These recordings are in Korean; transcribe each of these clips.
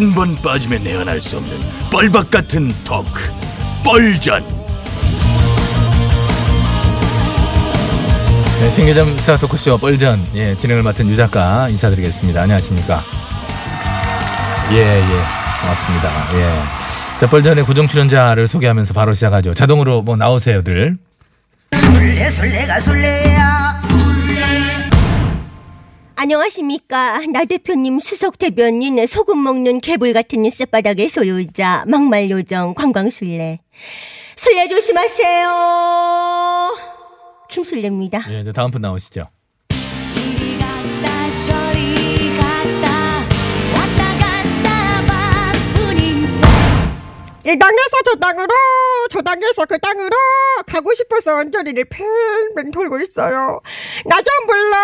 한 번 빠지면 내안할 수 없는 뻘박 같은 토크, 뻘전. 네, 신개점 시사 토크쇼 뻘전, 예, 진행을 맡은 유 작가 인사드리겠습니다. 안녕하십니까? 예, 반갑습니다. 예, 자, 뻘전의 고정 출연자를 소개하면서 바로 시작하죠. 자동으로 뭐 나오세요들. 술래가 술래야. 안녕하십니까. 나 대표님 수석 대변인 소금 먹는 개불 같은 쌔바닥의 소유자 막말 요정 관광술래. 술래 조심하세요. 김술래입니다. 네, 이제 다음 분 나오시죠. 이리 갔다 저리 갔다 왔다 갔다 바쁜 인생. 이 땅에서 저 땅으로 저 땅에서 그 땅으로 가고 싶어서 언저리를 팽팽 돌고 있어요. 나 좀 불러.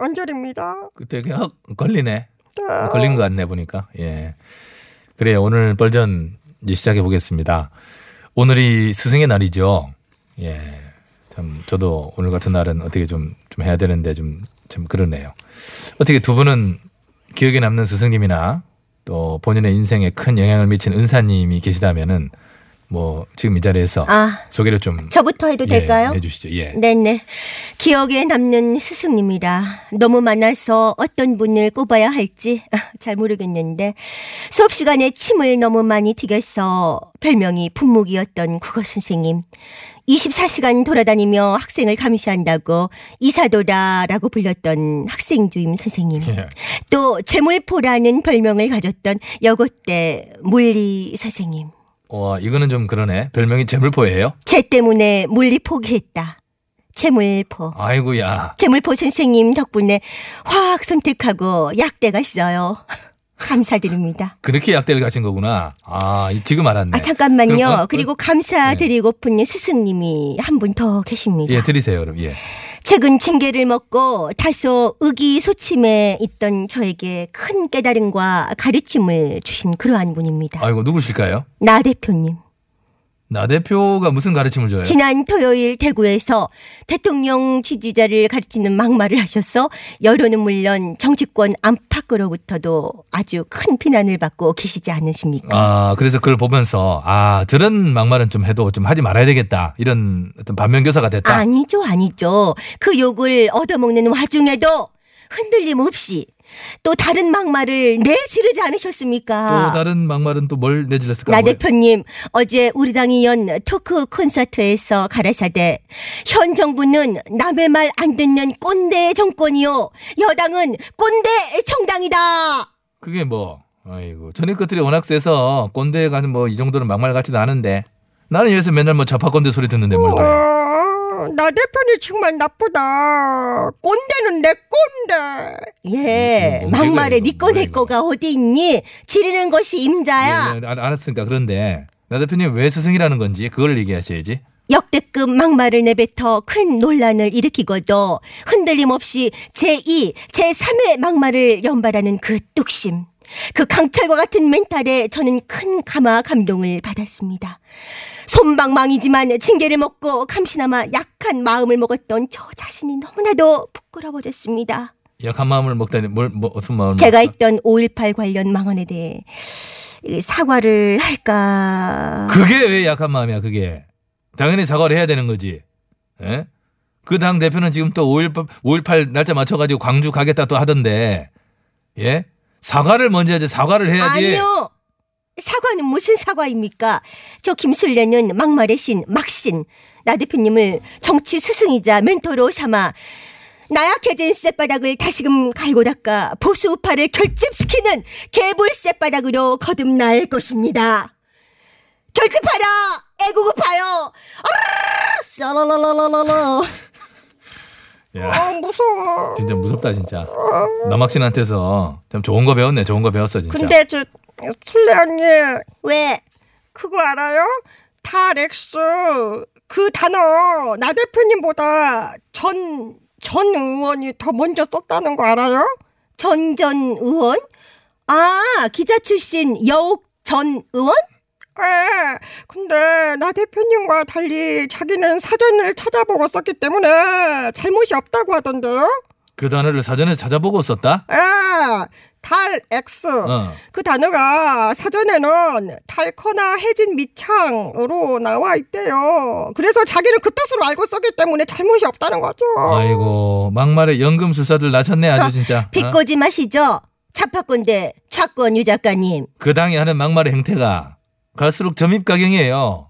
언저리입니다. 그때 그냥 걸리네. 아. 걸린 것 같네 보니까. 예. 그래요. 오늘 뻘전 이제 시작해 보겠습니다. 오늘이 스승의 날이죠. 예. 참 저도 오늘 같은 날은 어떻게 좀 해야 되는데 좀 그러네요. 어떻게 두 분은 기억에 남는 스승님이나 또 본인의 인생에 큰 영향을 미친 은사님이 계시다면은 뭐 지금 이 자리에서 소개를 좀 저부터 해도 될까요? 해주시죠. 예. 네네. 기억에 남는 스승님이라 너무 많아서 어떤 분을 꼽아야 할지 잘 모르겠는데 수업 시간에 침을 너무 많이 튀겨서 별명이 분무기였던 국어 선생님. 24시간 돌아다니며 학생을 감시한다고 이사도라라고 불렸던 학생주임 선생님. 예. 또 재물포라는 별명을 가졌던 여고때 물리 선생님. 와, 이거는 좀 그러네. 별명이 재물포예요? 쟤 때문에 물리 포기했다. 재물포. 아이고야. 재물포 선생님 덕분에 화학 선택하고 약대가 있어요. 감사드립니다. 그렇게 약대를 가신 거구나. 아, 지금 알았네. 아, 잠깐만요. 그리고 감사드리고픈 네. 스승님이 한 분 더 계십니다. 예, 드리세요, 여러분. 예. 최근 징계를 먹고 다소 의기소침해 있던 저에게 큰 깨달음과 가르침을 주신 그러한 분입니다. 아이고, 누구실까요? 나 대표님. 나 대표가 무슨 가르침을 줘요? 지난 토요일 대구에서 대통령 지지자를 가르치는 막말을 하셔서 여론은 물론 정치권 안팎으로부터도 아주 큰 비난을 받고 계시지 않으십니까? 아, 그래서 그걸 보면서 아, 저런 막말은 좀 해도 좀 하지 말아야 되겠다. 이런 어떤 반면교사가 됐다. 아니죠. 그 욕을 얻어먹는 와중에도 흔들림 없이 또 다른 막말을 내지르지 않으셨습니까? 또 다른 막말은 또 뭘 내질렀을까요? 나 대표님, 어제 우리 당이 연 토크 콘서트에서 가라사대 현 정부는 남의 말 안 듣는 꼰대 정권이요, 여당은 꼰대 정당이다. 그게 뭐, 아이고, 전에 것들이 워낙 세서 꼰대가 뭐 이 정도는 막말 같지도 않은데 나는 여기서 맨날 뭐 좌파꼰대 소리 듣는데 몰라요. 나 대표님 정말 나쁘다. 꼰대는 내 꼰대. 예, 막말에 네 거 내 거가 어디 있니? 지르는 것이 임자야. 네, 알았으니까. 그런데 나 대표님 왜 스승이라는 건지 그걸 얘기하셔야지. 역대급 막말을 내뱉어 큰 논란을 일으키고도 흔들림 없이 제2, 제3의 막말을 연발하는 그 뚝심, 그 강철과 같은 멘탈에 저는 큰 감동을 받았습니다. 솜방망이지만 징계를 먹고 감시나마 약한 마음을 먹었던 저 자신이 너무나도 부끄러워졌습니다. 약한 마음을 먹다니, 어떤 마음을? 제가 했던 5.18 관련 망언에 대해 사과를 할까? 그게 왜 약한 마음이야, 그게? 당연히 사과를 해야 되는 거지. 예? 그 당 대표는 지금 또 5.18 날짜 맞춰가지고 광주 가겠다 또 하던데, 예? 사과를 먼저 해야지. 사과를 해야지. 아니요. 사과는 무슨 사과입니까? 저 김술래는 막말의 신, 막신, 나 대표님을 정치 스승이자 멘토로 삼아 나약해진 쌔바닥을 다시금 갈고 닦아 보수우파를 결집시키는 개불 쌔바닥으로 거듭날 것입니다. 결집하라! 애국우파요! 썰러러러러러러. 야, 무서워. 진짜 무섭다, 진짜. 남학신한테서 참 좋은 거 배웠네. 좋은 거 배웠어, 진짜. 근데 저 술래 언니. 왜? 그거 알아요? 탈엑스 그 단어 나 대표님보다 전 의원이 더 먼저 썼다는 거 알아요? 전 의원? 아, 기자 출신 여옥 전 의원? 네. 근데 나 대표님과 달리 자기는 사전을 찾아보고 썼기 때문에 잘못이 없다고 하던데요? 그 단어를 사전에 찾아보고 썼다? 예, 탈X. 그 단어가 사전에는 달코나 해진 밑창으로 나와 있대요. 그래서 자기는 그 뜻으로 알고 썼기 때문에 잘못이 없다는 거죠. 아이고, 막말에 연금술사들 나셨네 아주 진짜. 비꼬지 마시죠. 차파꾼대 차권 유 작가님. 그 당이 하는 막말의 행태가 갈수록 점입가경이에요.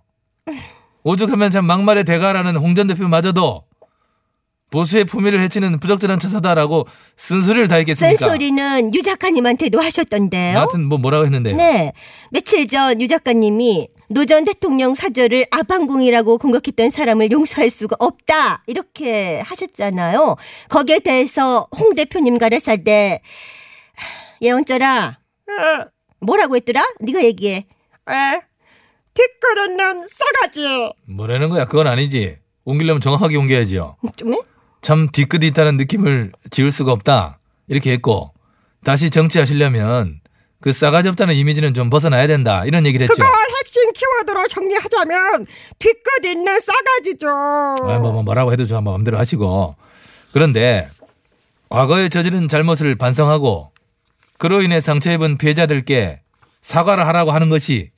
오죽하면 참 막말의 대가라는 홍전 대표마저도 보수의 품위를 해치는 부적절한 처사다라고 쓴소리를 다 했겠습니까? 쓴소리는 유 작가님한테도 하셨던데요. 나한테는 뭐라고 했는데요? 네, 며칠 전 유 작가님이 노 전 대통령 사절을 아방궁이라고 공격했던 사람을 용서할 수가 없다 이렇게 하셨잖아요. 거기에 대해서 홍 대표님 가라사대 예언절아 뭐라고 했더라? 네가 얘기해. 에? 티끌없는 싸가지. 뭐라는 거야? 그건 아니지. 옮기려면 정확하게 옮겨야지요. 좀 해? 참 뒤끝이 있다는 느낌을 지울 수가 없다 이렇게 했고, 다시 정치하시려면 그 싸가지 없다는 이미지는 좀 벗어나야 된다 이런 얘기를 했죠. 그걸 핵심 키워드로 정리하자면 뒤끝 있는 싸가지죠. 아, 뭐라고 해도 좀 마음대로 하시고. 그런데 과거에 저지른 잘못을 반성하고 그로 인해 상처입은 피해자들께 사과를 하라고 하는 것이,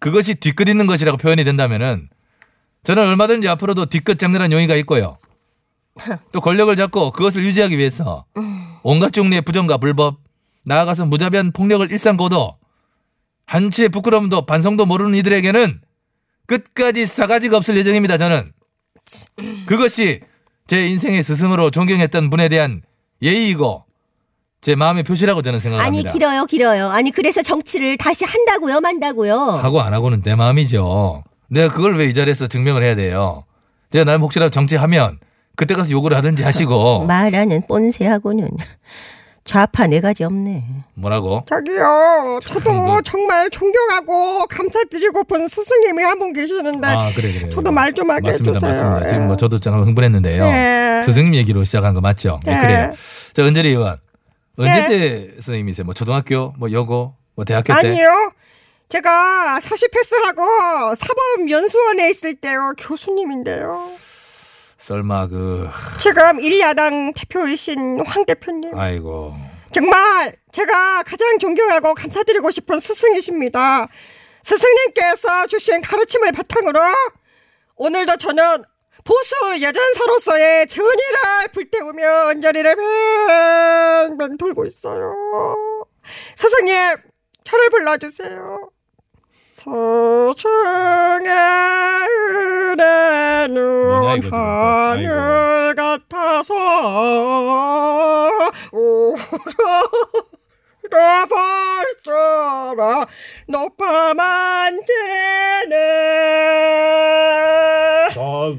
그것이 뒤끝 있는 것이라고 표현이 된다면은 저는 얼마든지 앞으로도 뒤끝 잡느란 용의가 있고요. 또 권력을 잡고 그것을 유지하기 위해서 온갖 종류의 부정과 불법, 나아가서 무자비한 폭력을 일삼고도 한치의 부끄러움도 반성도 모르는 이들에게는 끝까지 싸가지가 없을 예정입니다. 저는 그것이 제 인생의 스승으로 존경했던 분에 대한 예의이고 제 마음의 표시라고 저는 생각합니다. 아니 길어요. 아니 그래서 정치를 다시 한다고요 만다고요? 하고 안 하고는 내 마음이죠. 내가 그걸 왜 이 자리에서 증명을 해야 돼요? 제가 나름 혹시라도 정치하면 그때 가서 욕을 하든지 하시고. 말하는 뻔세하고는 좌파 네 가지 없네. 뭐라고? 자기요, 저도 정말 존경하고 감사드리고 본 스승님이 한 분 계시는데. 아, 그래. 저도 말 좀 하게 해주세요. 맞습니다. 예. 지금 저도 좀 흥분했는데요. 예. 스승님 얘기로 시작한 거 맞죠? 예. 네, 그래요. 자, 은재리 의원. 언제 때 선생님이세요? 초등학교, 여고, 대학교 때? 아니요. 제가 사시 패스하고 사법연수원에 있을 때요. 교수님인데요. 설마 지금 일야당 대표이신 황 대표님. 아이고. 정말 제가 가장 존경하고 감사드리고 싶은 스승이십니다. 스승님께서 주신 가르침을 바탕으로 오늘도 저는 보수 예전사로서의 전의를 불태우며 언저리를 뱅뱅 돌고 있어요. 스승님, 저를 불러주세요. 소중의 은혜는 하늘 같아서 우러러 벌써라 높아 만지네 잘되고라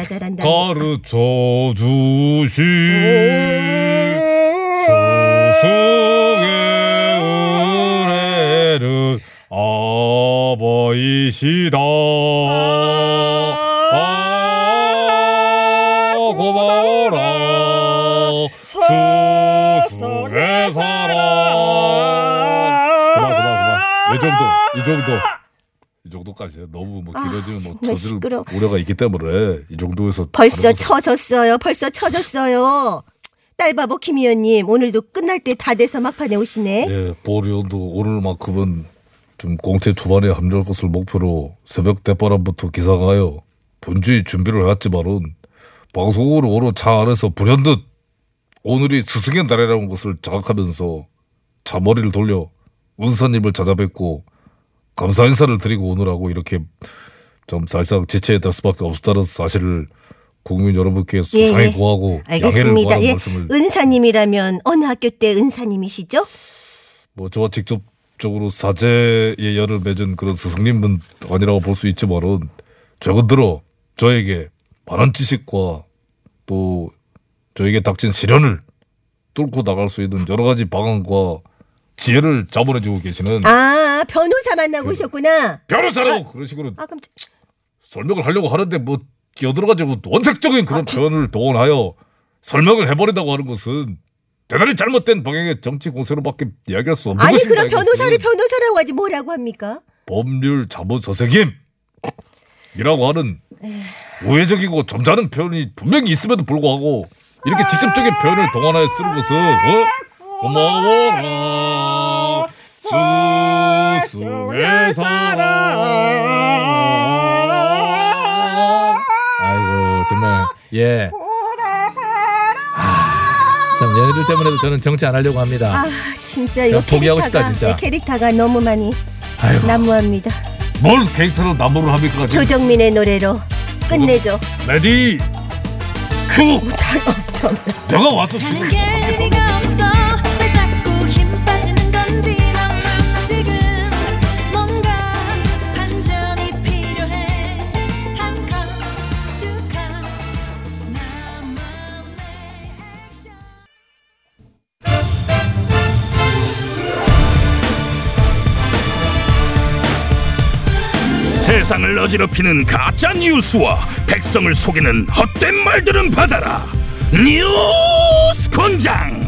바르고라 가르쳐 주시 아버이시다. 고마워라 스승의 사랑. 그만. 이 정도까지요. 너무 길어지면 저질 우려가 있기 때문에 이 정도에서 벌써 쳐졌어요. 딸바보 김 의원님, 오늘도 끝날 때 다 돼서 막판에 오시네. 네, 보 의원도 오늘만큼은 좀 공채 초반에 합류할 것을 목표로 새벽 대바람부터 기상하여 본주의 준비를 해왔지만은 방송으로 오는 차 안에서 불현듯 오늘이 스승의 날이라는 것을 자각하면서 자머리를 돌려 은사님을 찾아뵙고 감사 인사를 드리고 오느라고 이렇게 좀 사실상 지체될 수밖에 없었다는 사실을 국민 여러분께 소상히 고하고 양해를 구하는 말씀을. 은사님이라면 어느 학교 때 은사님이시죠? 저와 직접 적으로 사제의 열을 맺은 그런 스승님은 아니라고 볼 수 있지만은 최근 들어 저에게 많은 지식과 또 저에게 닥친 시련을 뚫고 나갈 수 있는 여러 가지 방안과 지혜를 자문해주고 계시는. 아, 변호사 만나고 오셨구나. 변호사라고 그런 식으로 설명을 하려고 하는데 끼어들어가지고 원색적인 그런 표현을 동원하여 설명을 해버린다고 하는 것은 대단히 잘못된 방향의 정치 공세로밖에 이야기할 수 없는 것입니다. 아니 그럼 변호사를 변호사라고 하지 뭐라고 합니까? 법률 자문 선생님이라고 하는 우회적이고 점잖은 표현이 분명히 있음에도 불구하고 이렇게 직접적인 표현을 동원하여 쓰는 것은 고마워라 수수의 사랑. 아이고 정말 예. 참 얘네들 때문에도 저는 정치 안 하려고 합니다. 아 진짜 이거 포기하고 싶다 진짜. 캐릭터가 너무 많이 아이고. 난무합니다. 뭘 캐릭터로 난무를 합니까? 조정민의 노래로 끝내죠. 레디 큐. 잘 없잖아. 내가 왔어. 사는 게 의미가 없어. 왜 자꾸 힘 빠지는 건지 난 지금 뭔가 반전이 필요해. 한 칸, 두 칸 나만의 액션. 세상을 어지럽히는 가짜 뉴스와 백성을 속이는 헛된 말들은 받아라. 뉴스 권장.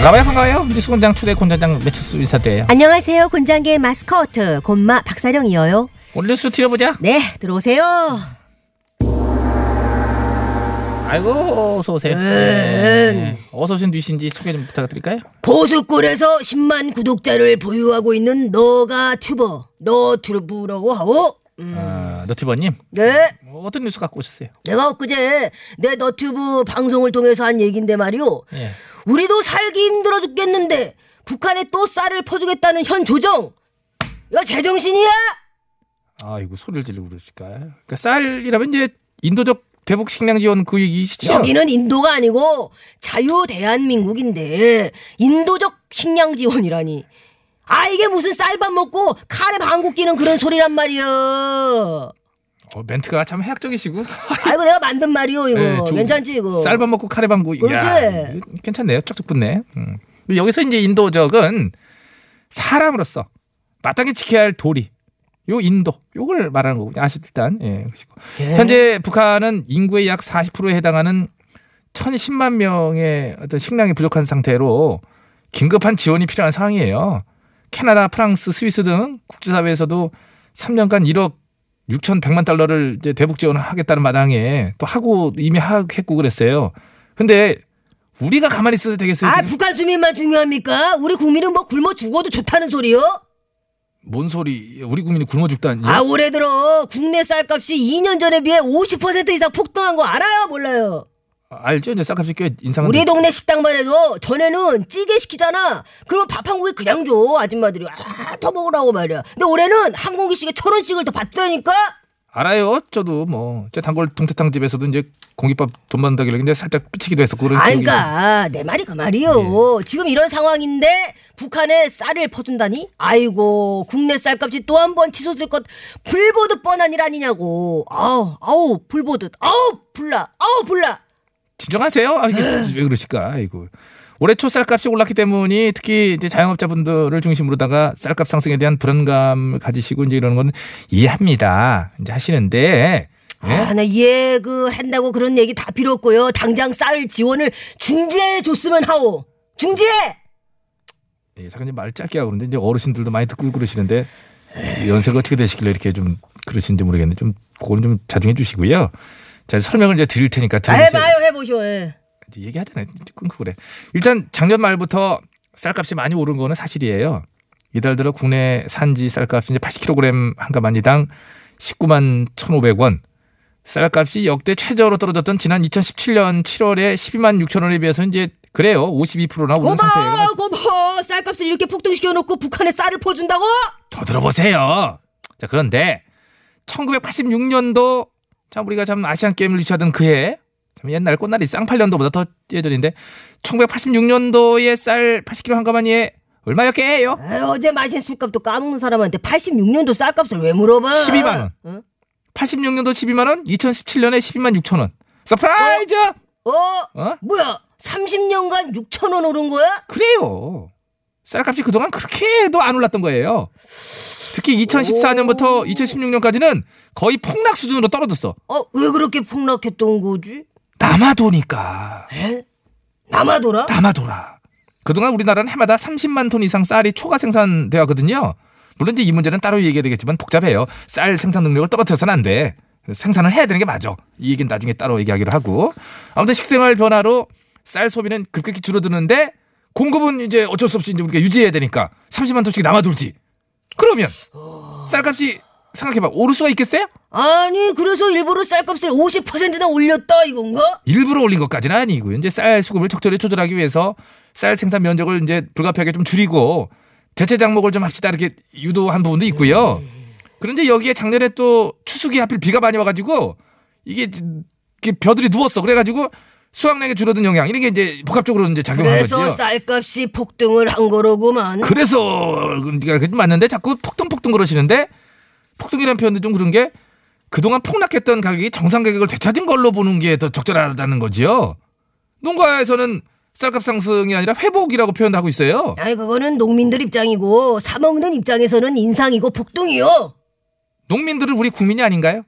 반가워요. 뉴스 권장 초대 권장장 매출수 인사드려요. 안녕하세요. 권장계 마스코트 곰마 박사령이어요. 오늘 뉴스 틀어보자. 네, 들어오세요. 아이고 어서 오세요. 네. 어서 오신 뉴스인지 소개 좀 부탁드릴까요? 보수골에서 10만 구독자를 보유하고 있는 너가 튜버 너튜브라고 하오. 아, 너튜버님? 네. 어떤 뉴스 갖고 오셨어요? 내가 엊그제 내 너튜브 방송을 통해서 한 얘기인데 말이오. 예. 우리도 살기 힘들어 죽겠는데 북한에 또 쌀을 퍼주겠다는 현 조정. 이거 제정신이야? 아이고 소리를 지르고 그러실까. 그러니까 쌀이라면 이제 인도적 대북 식량 지원 그 얘기시죠? 여기는 인도가 아니고 자유 대한민국인데 인도적 식량 지원이라니. 아 이게 무슨 쌀밥 먹고 칼에 방구 끼는 그런 소리란 말이야. 멘트가 참 해학적이시고. 아이고 내가 만든 말이오 이거. 네, 괜찮지 이거. 쌀밥 먹고 칼에 방구. 그렇지. 괜찮네요. 쫙쫙 붙네. 여기서 이제 인도적은 사람으로서 마땅히 지켜야 할 도리. 요 인도 요걸 말하는 거군요. 아시 일단 예, 예. 현재 북한은 인구의 약 40%에 해당하는 1,010만 명의 어떤 식량이 부족한 상태로 긴급한 지원이 필요한 상황이에요. 캐나다, 프랑스, 스위스 등 국제사회에서도 3년간 1억 6,100만 달러를 이제 대북 지원을 하겠다는 마당에 또 하고 이미 했고 그랬어요. 근데 우리가 가만히 있어도 되겠어요? 아 지금? 북한 주민만 중요합니까? 우리 국민은 뭐 굶어 죽어도 좋다는 소리요? 뭔 소리? 우리 국민이 굶어 죽다니. 아 올해 들어 국내 쌀값이 2년 전에 비해 50% 이상 폭등한 거 알아요? 몰라요? 알죠. 이제 쌀값이 꽤 인상한. 우리 동네 식당만 해도 전에는 찌개 시키잖아. 그러면 밥 한 공기 그냥 줘 아줌마들이. 아, 더 먹으라고 말이야. 근데 올해는 한 공기씩에 1,000원씩을 더 받다니까. 알아요. 저도 뭐 제 단골 동태탕 집에서도 이제 공깃밥 돈 받는다길래 근데 살짝 삐치기도 했었고. 아 그러니까 내 말이 그 말이요. 예. 지금 이런 상황인데 북한에 쌀을 퍼준다니? 아이고 국내 쌀값이 또 한 번 치솟을 것 불보듯 뻔한 일 아니냐고. 아우 불보듯. 아우 불나. 진정하세요. 아, 이게 왜 그러실까. 아이고. 올해 초 쌀값이 올랐기 때문에 특히 이제 자영업자분들을 중심으로다가 쌀값 상승에 대한 불안감을 가지시고 이제 이러는 건 이해합니다. 이제 하시는데. 예? 아, 나 이해 한다고 그런 얘기 다 필요 없고요. 당장 쌀 지원을 중지해 줬으면 하오. 중지해! 예, 잠깐 이제 말 짧게 하고 그러는데 이제 어르신들도 많이 듣고 그러시는데 연세가 어떻게 되시길래 이렇게 좀 그러신지 모르겠는데 좀 그건 좀 자중해 주시고요. 자, 설명을 이제 드릴 테니까. 해봐요, 해보시오. 예. 얘기하잖아요. 끊고 그래. 일단 작년 말부터 쌀값이 많이 오른 거는 사실이에요. 이달 들어 국내 산지 쌀값이 이제 80kg 한 가마 단위당 19만 1,500원. 쌀값이 역대 최저로 떨어졌던 지난 2017년 7월에 12만 6천 원에 비해서 이제 그래요. 52%나 오른 상태예요. 고마워. 쌀값을 이렇게 폭등시켜 놓고 북한에 쌀을 퍼준다고? 더 들어보세요. 자, 그런데 1986년도 참 우리가 참 아시안 게임을 유치하던 그해 옛날 꽃날이 쌍팔년도보다 더 예전인데 1986년도에 쌀 80kg 한 가마니에 얼마였게요? 어제 마신 술값도 까먹는 사람한테 86년도 쌀값을 왜 물어봐. 12만원. 응? 86년도 12만원 2017년에 12만 6천원. 서프라이즈. 뭐야 30년간 6천원 오른 거야? 그래요. 쌀값이 그동안 그렇게도 안 올랐던 거예요. 특히 2014년부터 2016년까지는 거의 폭락 수준으로 떨어졌어. 왜 그렇게 폭락했던 거지? 남아도니까. 에? 남아도라? 남아도라. 그동안 우리나라는 해마다 30만 톤 이상 쌀이 초과 생산되어 왔거든요. 물론 이제 이 문제는 따로 얘기해야 되겠지만 복잡해요. 쌀 생산 능력을 떨어뜨려서는 안 돼. 생산을 해야 되는 게 맞아. 이 얘기는 나중에 따로 얘기하기로 하고. 아무튼 식생활 변화로 쌀 소비는 급격히 줄어드는데 공급은 이제 어쩔 수 없이 이제 우리가 유지해야 되니까 30만 톤씩 남아돌지. 그러면 쌀값이 생각해봐. 오를 수가 있겠어요? 아니, 그래서 일부러 쌀값을 50%나 올렸다 이건가? 일부러 올린 것까지는 아니고요. 이제 쌀 수급을 적절히 조절하기 위해서 쌀 생산 면적을 이제 불가피하게 좀 줄이고 대체 작목을 좀 합시다 이렇게 유도한 부분도 있고요. 그런데 여기에 작년에 또 추수기 하필 비가 많이 와가지고 이게 벼들이 누웠어. 그래가지고 수확량이 줄어든 영향 이런 게 이제 복합적으로 이제 작용한 거죠. 그래서 쌀값이 폭등을 한 거로구만. 그래서 맞는데 자꾸 폭등폭등 그러시는데 폭등이라는 표현도 좀 그런 게 그동안 폭락했던 가격이 정상 가격을 되찾은 걸로 보는 게 더 적절하다는 거지요. 농가에서는 쌀값 상승이 아니라 회복이라고 표현도 하고 있어요. 아니 그거는 농민들 입장이고 사 먹는 입장에서는 인상이고 폭등이요. 농민들은 우리 국민이 아닌가요?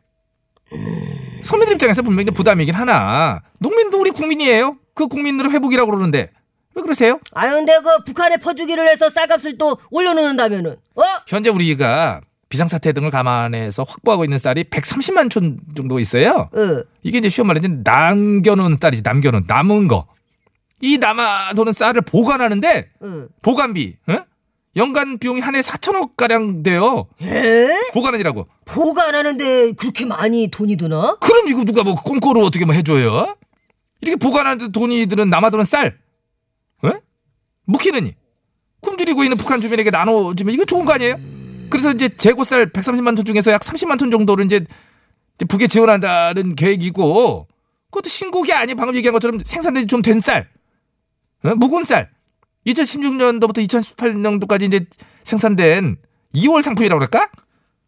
서민들 입장에서 분명히 부담이긴 하나 농민도 우리 국민이에요. 그 국민들을 회복이라고 그러는데 왜 그러세요? 아유 근데 그 북한에 퍼주기를 해서 쌀값을 또 올려놓는다면은 현재 우리가 비상사태 등을 감안해서 확보하고 있는 쌀이 130만 톤 정도 있어요. 이게 이제 쉬운 말로 남겨놓은 쌀이지. 남겨놓은 남은 거. 이 남아도는 쌀을 보관하는데 보관비 연간 비용이 한 해 4,000억 가량 돼요. 에? 보관하느라고. 보관하는데 그렇게 많이 돈이 드나? 그럼 이거 누가 뭐 꼼꼼으로 어떻게 뭐 해줘요? 이렇게 보관하는데 돈이 드는 남아도는 쌀, 묵히느니 굶주리고 있는 북한 주민에게 나눠주면 이거 좋은 거 아니에요? 그래서 이제 재고 쌀 130만 톤 중에서 약 30만 톤 정도를 이제 북에 지원한다는 계획이고 그것도 신곡이 아니에요. 방금 얘기한 것처럼 생산된 좀 된 쌀, 묵은 쌀. 2016년도부터 2018년도까지 이제 생산된 2월 상품이라고 그럴까?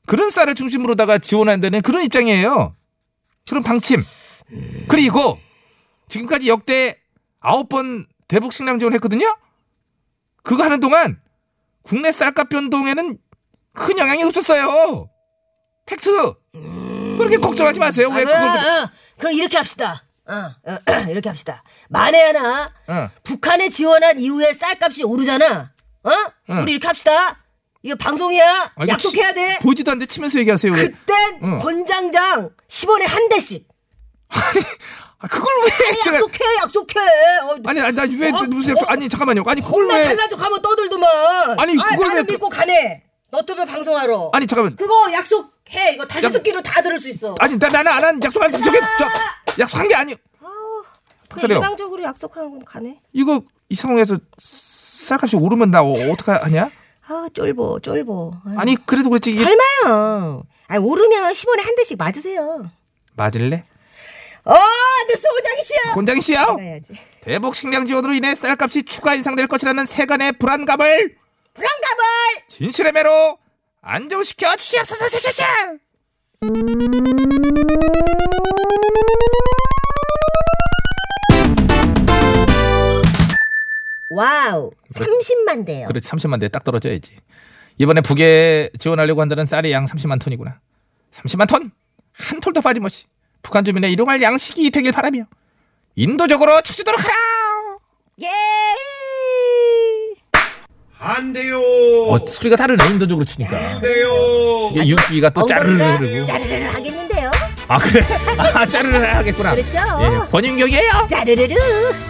그런 쌀을 중심으로다가 지원한다는 그런 입장이에요. 그런 방침. 그리고 지금까지 역대 9번 대북 식량 지원했거든요. 그거 하는 동안 국내 쌀값 변동에는 큰 영향이 없었어요. 팩트. 그렇게 걱정하지 마세요. 왜 그럼 이렇게 합시다. 이렇게 합시다. 만에 하나 북한에 지원한 이후에 쌀값이 오르잖아. 우리 이렇게 합시다. 이거 방송이야. 아, 이거 약속해야 돼. 보지도 않는데 치면서 얘기하세요. 그땐 권장장 10원에 한 대씩. 아니 그걸 왜? 아니, 약속해. 잠깐만요. 아니 그걸 왜? 잘난 척하면 떠들더만. 아니 그걸 왜? 나를 믿고 가네. 너튜브 방송하러. 아니 잠깐만. 그거 약속해. 이거 다시 듣기로 다 들을 수 있어. 아니 나는 안 한 약속 안 한 저게 약속한 게 아니요. 일방적으로 약속한 건 가네. 이거 이 상황에서 쌀값이 오르면 나 어떡하냐? 아 쫄보. 아니 그래도 그렇지. 이게... 설마요. 아 오르면 10원에 한 대씩 맞으세요. 맞을래? 내 권장이 씨야. 대북 식량 지원으로 인해 쌀값이 추가 인상될 것이라는 세간의 불안감을 진실의 매로 안정시켜 주시옵소서. 와우 30만 대요. 그렇지 30만 대 딱 떨어져야지. 이번에 북에 지원하려고 한다는 쌀의 양 30만 톤이구나. 30만 톤 한 톨도 빠짐없이 북한 주민의 일용할 양식이 되길 바라며 인도적으로 쳐주도록 하라. 예. 안 돼요. 소리가 다르네. 인도적으로 치니까. 안 돼요. 이게 육기가 또 짜르르르고. 짜르르르 하겠는데요. 아 그래? 아 짜르르르 하겠구나. 그렇죠. 예, 권윤경이에요. 짜르르르.